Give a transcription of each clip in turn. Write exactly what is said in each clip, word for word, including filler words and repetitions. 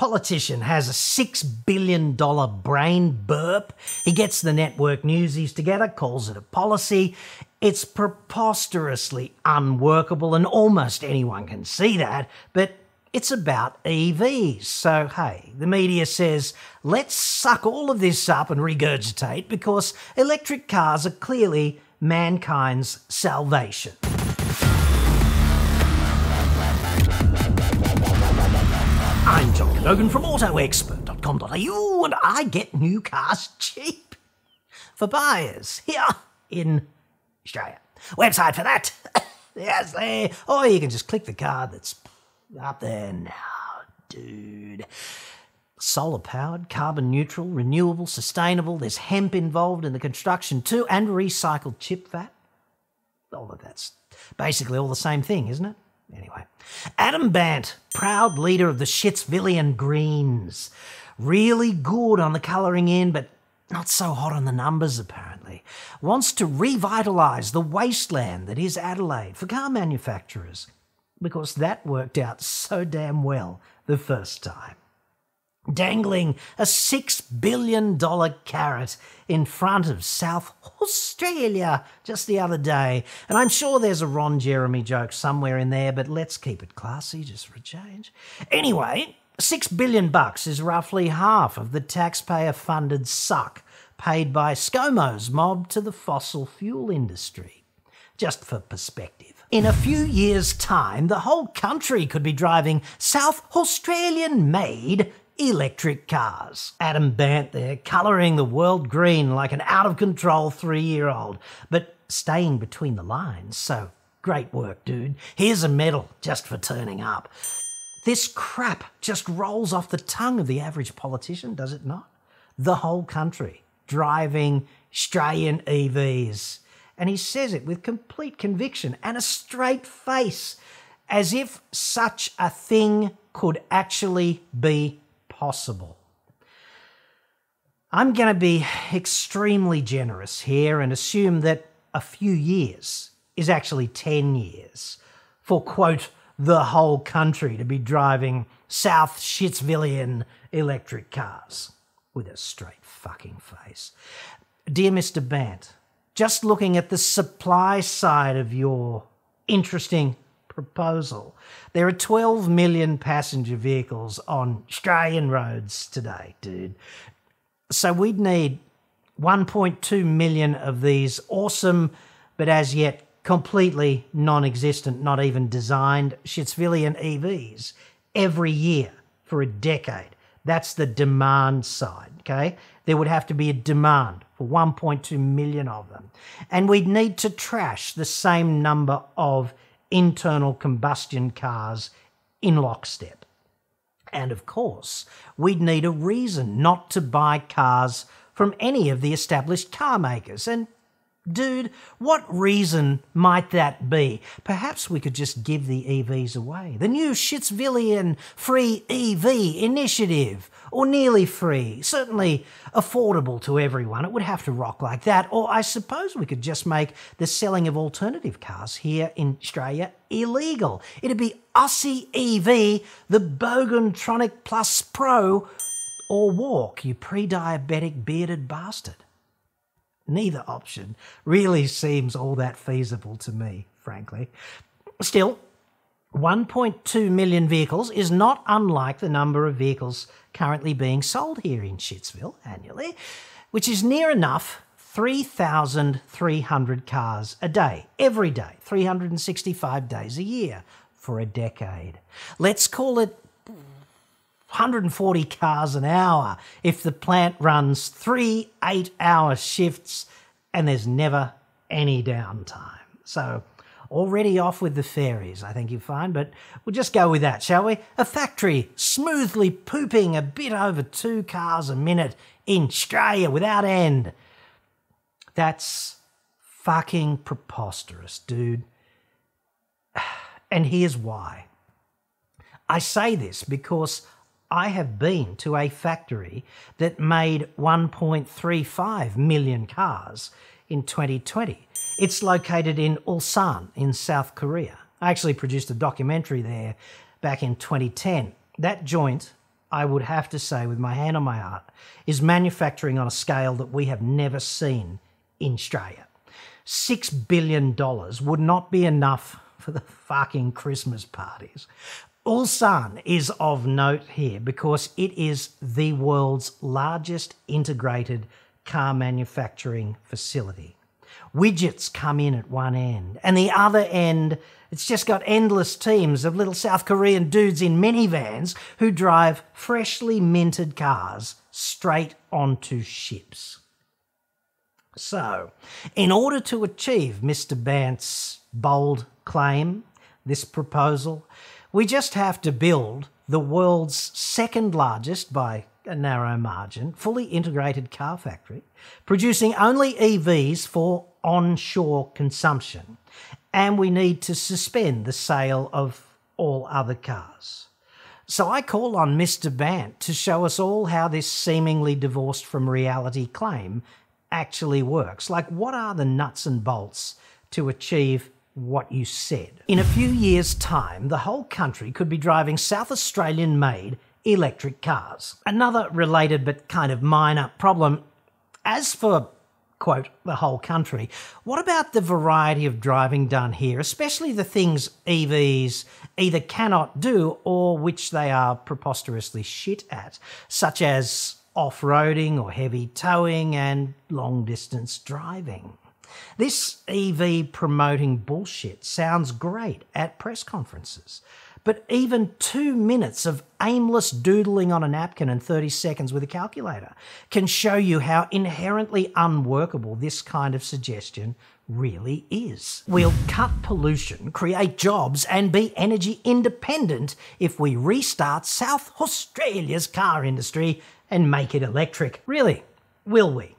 Politician has a six billion dollar brain burp. He gets the network newsies together, calls it a policy. It's preposterously unworkable, and almost anyone can see that, but it's about E Vs. So, hey, the media says, let's suck all of this up and regurgitate because electric cars are clearly mankind's salvation. I'm John Cadogan from auto expert dot com dot A U, and I get new cars cheap for buyers here in Australia. Website for that, yes, there. Or you can just click the card that's up there now, dude. Solar powered, carbon neutral, renewable, sustainable. There's hemp involved in the construction too, and recycled chip fat. All of that's basically all the same thing, isn't it? Anyway, Adam Bandt, proud leader of the Shitsvillian Greens. Really good on the colouring in, but not so hot on the numbers apparently. Wants to revitalise the wasteland that is Adelaide for car manufacturers, because that worked out so damn well the first time. Dangling a six billion dollar carrot in front of South Australia just the other day. And I'm sure there's a Ron Jeremy joke somewhere in there, but let's keep it classy just for a change. Anyway, six billion bucks is roughly half of the taxpayer-funded suck paid by ScoMo's mob to the fossil fuel industry. Just for perspective. In a few years' time, the whole country could be driving South Australian-made electric cars. Adam Bandt there, colouring the world green like an out-of-control three-year-old, but staying between the lines, so great work, dude. Here's a medal just for turning up. This crap just rolls off the tongue of the average politician, does it not? The whole country driving Australian E Vs. And he says it with complete conviction and a straight face, as if such a thing could actually be possible. I'm going to be extremely generous here and assume that a few years is actually ten years for, quote, the whole country to be driving South Shitsvillian electric cars. With a straight fucking face. Dear Mister Bandt, just looking at the supply side of your interesting proposal, there are twelve million passenger vehicles on Australian roads today, dude. So we'd need one point two million of these awesome, but as yet completely non-existent, not even designed, Shitsvillian E Vs every year for a decade. That's the demand side, okay? There would have to be a demand for one point two million of them. And we'd need to trash the same number of internal combustion cars in lockstep. And of course, we'd need a reason not to buy cars from any of the established car makers. And dude, what reason might that be? Perhaps we could just give the E Vs away. The new Shitsvillian free E V initiative, or nearly free, certainly affordable to everyone. It would have to rock like that. Or I suppose we could just make the selling of alternative cars here in Australia illegal. It'd be Aussie E V, the Bogantronic Plus Pro, or walk, you pre-diabetic bearded bastard. Neither option really seems all that feasible to me, frankly. Still, one point two million vehicles is not unlike the number of vehicles currently being sold here in Shitsville annually, which is near enough three thousand three hundred cars a day, every day, three hundred sixty-five days a year for a decade. Let's call it one hundred forty cars an hour if the plant runs three eight-hour shifts and there's never any downtime. So already off with the fairies, I think you'll find, but we'll just go with that, shall we? A factory smoothly pooping a bit over two cars a minute in Australia without end. That's fucking preposterous, dude. And here's why. I say this because I have been to a factory that made one point three five million cars in twenty twenty. It's located in Ulsan in South Korea. I actually produced a documentary there back in twenty ten. That joint I would have to say, with my hand on my heart, is manufacturing on a scale that we have never seen in Australia. Six billion dollars would not be enough for the fucking Christmas parties. Ulsan is of note here because it is the world's largest integrated car manufacturing facility. Widgets come in at one end, and the other end, it's just got endless teams of little South Korean dudes in minivans who drive freshly minted cars straight onto ships. So, in order to achieve Mister Bandt's bold claim, this proposal, we just have to build the world's second largest, by a narrow margin, fully integrated car factory, producing only E Vs for onshore consumption. And we need to suspend the sale of all other cars. So I call on Mister Bandt to show us all how this seemingly divorced from reality claim actually works. Like, what are the nuts and bolts to achieve what you said? In a few years' time, the whole country could be driving South Australian-made electric cars. Another related but kind of minor problem, as for, quote, the whole country, what about the variety of driving done here, especially the things E Vs either cannot do or which they are preposterously shit at, such as off-roading or heavy towing and long-distance driving? This E V promoting bullshit sounds great at press conferences, but even two minutes of aimless doodling on a napkin and thirty seconds with a calculator can show you how inherently unworkable this kind of suggestion really is. We'll cut pollution, create jobs, and be energy independent if we restart South Australia's car industry and make it electric. Really, will we?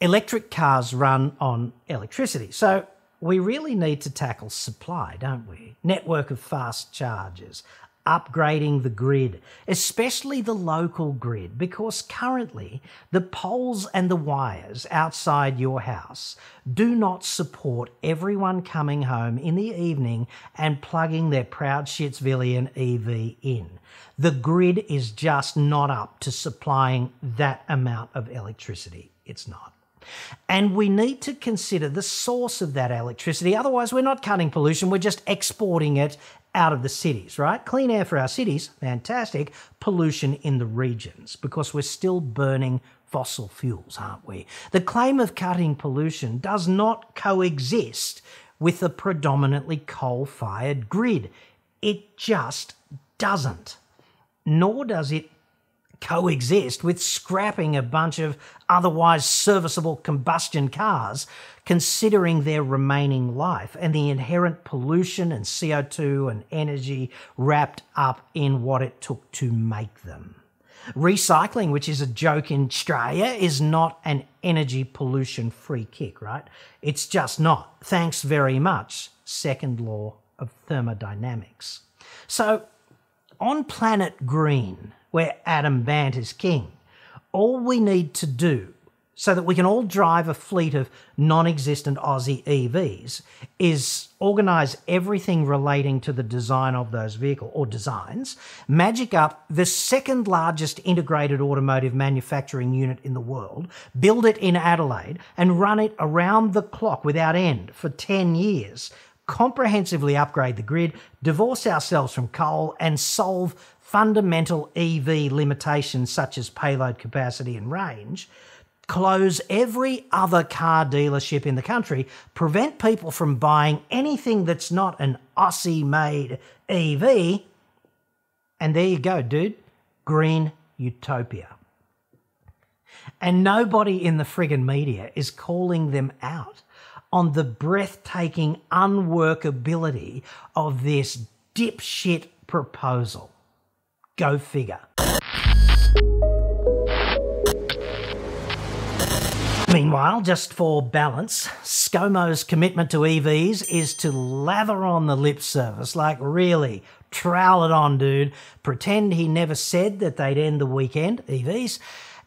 Electric cars run on electricity, so we really need to tackle supply, don't we? Network of fast chargers, upgrading the grid, especially the local grid, because currently the poles and the wires outside your house do not support everyone coming home in the evening and plugging their proud Shitsvillian E V in. The grid is just not up to supplying that amount of electricity. It's not. And we need to consider the source of that electricity. Otherwise, we're not cutting pollution, we're just exporting it out of the cities, right? Clean air for our cities, fantastic. Pollution in the regions, because we're still burning fossil fuels, aren't we? The claim of cutting pollution does not coexist with a predominantly coal-fired grid. It just doesn't. Nor does it coexist with scrapping a bunch of otherwise serviceable combustion cars, considering their remaining life and the inherent pollution and C O two and energy wrapped up in what it took to make them. Recycling, which is a joke in Australia, is not an energy pollution free kick, right? It's just not. Thanks very much. Second law of thermodynamics. So, on planet green, where Adam Bandt is king, all we need to do so that we can all drive a fleet of non-existent Aussie E Vs is organise everything relating to the design of those vehicles, or designs, magic up the second largest integrated automotive manufacturing unit in the world, build it in Adelaide, and run it around the clock without end for ten years, comprehensively upgrade the grid, divorce ourselves from coal, and solve fundamental E V limitations such as payload capacity and range, close every other car dealership in the country, prevent people from buying anything that's not an Aussie-made E V, and there you go, dude. Green utopia. And nobody in the friggin' media is calling them out on the breathtaking unworkability of this dipshit proposal. Go figure. Meanwhile, just for balance, ScoMo's commitment to E Vs is to lather on the lip service, like really, trowel it on, dude, pretend he never said that they'd end the weekend, E Vs,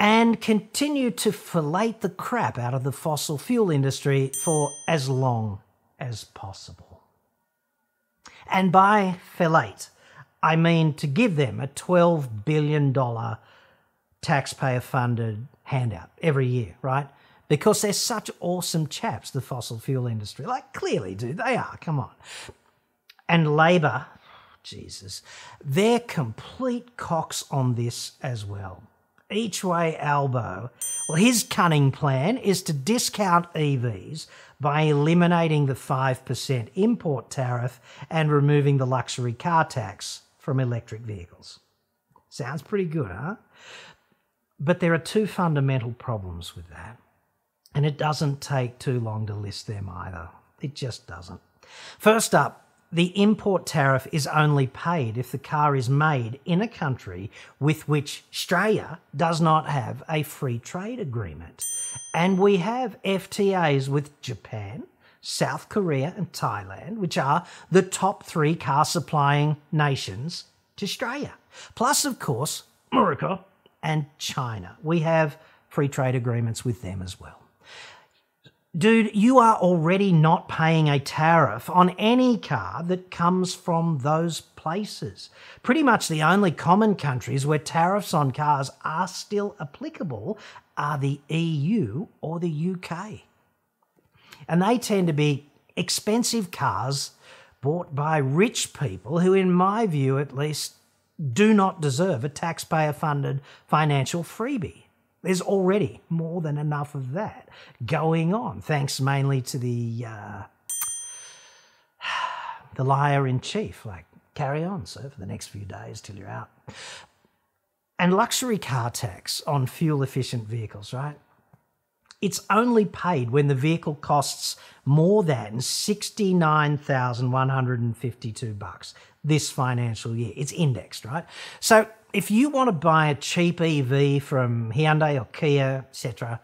and continue to fellate the crap out of the fossil fuel industry for as long as possible. And by fellate, I mean, to give them a twelve billion dollars taxpayer-funded handout every year, right? Because they're such awesome chaps, the fossil fuel industry. Like, clearly, dude, they are. Come on. And Labor, Jesus, they're complete cocks on this as well. Each way Albo. Well, his cunning plan is to discount E Vs by eliminating the five percent import tariff and removing the luxury car tax from electric vehicles. Sounds pretty good, huh? But there are two fundamental problems with that. And it doesn't take too long to list them either. It just doesn't. First up, the import tariff is only paid if the car is made in a country with which Australia does not have a free trade agreement. And we have F T As with Japan, South Korea and Thailand, which are the top three car supplying nations to Australia. Plus, of course, America and China. We have free trade agreements with them as well. Dude, you are already not paying a tariff on any car that comes from those places. Pretty much the only common countries where tariffs on cars are still applicable are the E U or the U K. And they tend to be expensive cars bought by rich people who, in my view at least, do not deserve a taxpayer-funded financial freebie. There's already more than enough of that going on, thanks mainly to the uh, the liar-in-chief. Like, carry on, sir, for the next few days till you're out. And luxury car tax on fuel-efficient vehicles, right? It's only paid when the vehicle costs more than sixty-nine thousand one hundred fifty-two bucks this financial year. It's indexed, right? So if you want to buy a cheap E V from Hyundai or Kia, et cetera,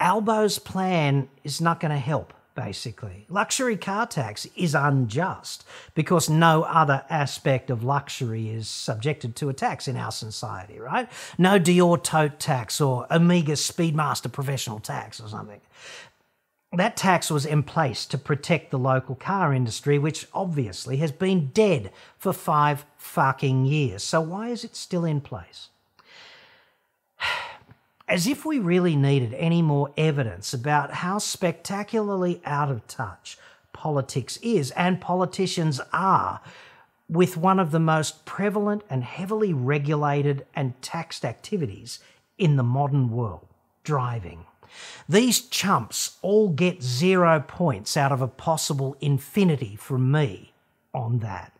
Albo's plan is not going to help, basically. Luxury car tax is unjust because no other aspect of luxury is subjected to a tax in our society, right? No Dior tote tax or Omega Speedmaster professional tax or something. That tax was in place to protect the local car industry, which obviously has been dead for five fucking years. So why is it still in place? As if we really needed any more evidence about how spectacularly out of touch politics is and politicians are with one of the most prevalent and heavily regulated and taxed activities in the modern world, driving. These chumps all get zero points out of a possible infinity from me on that.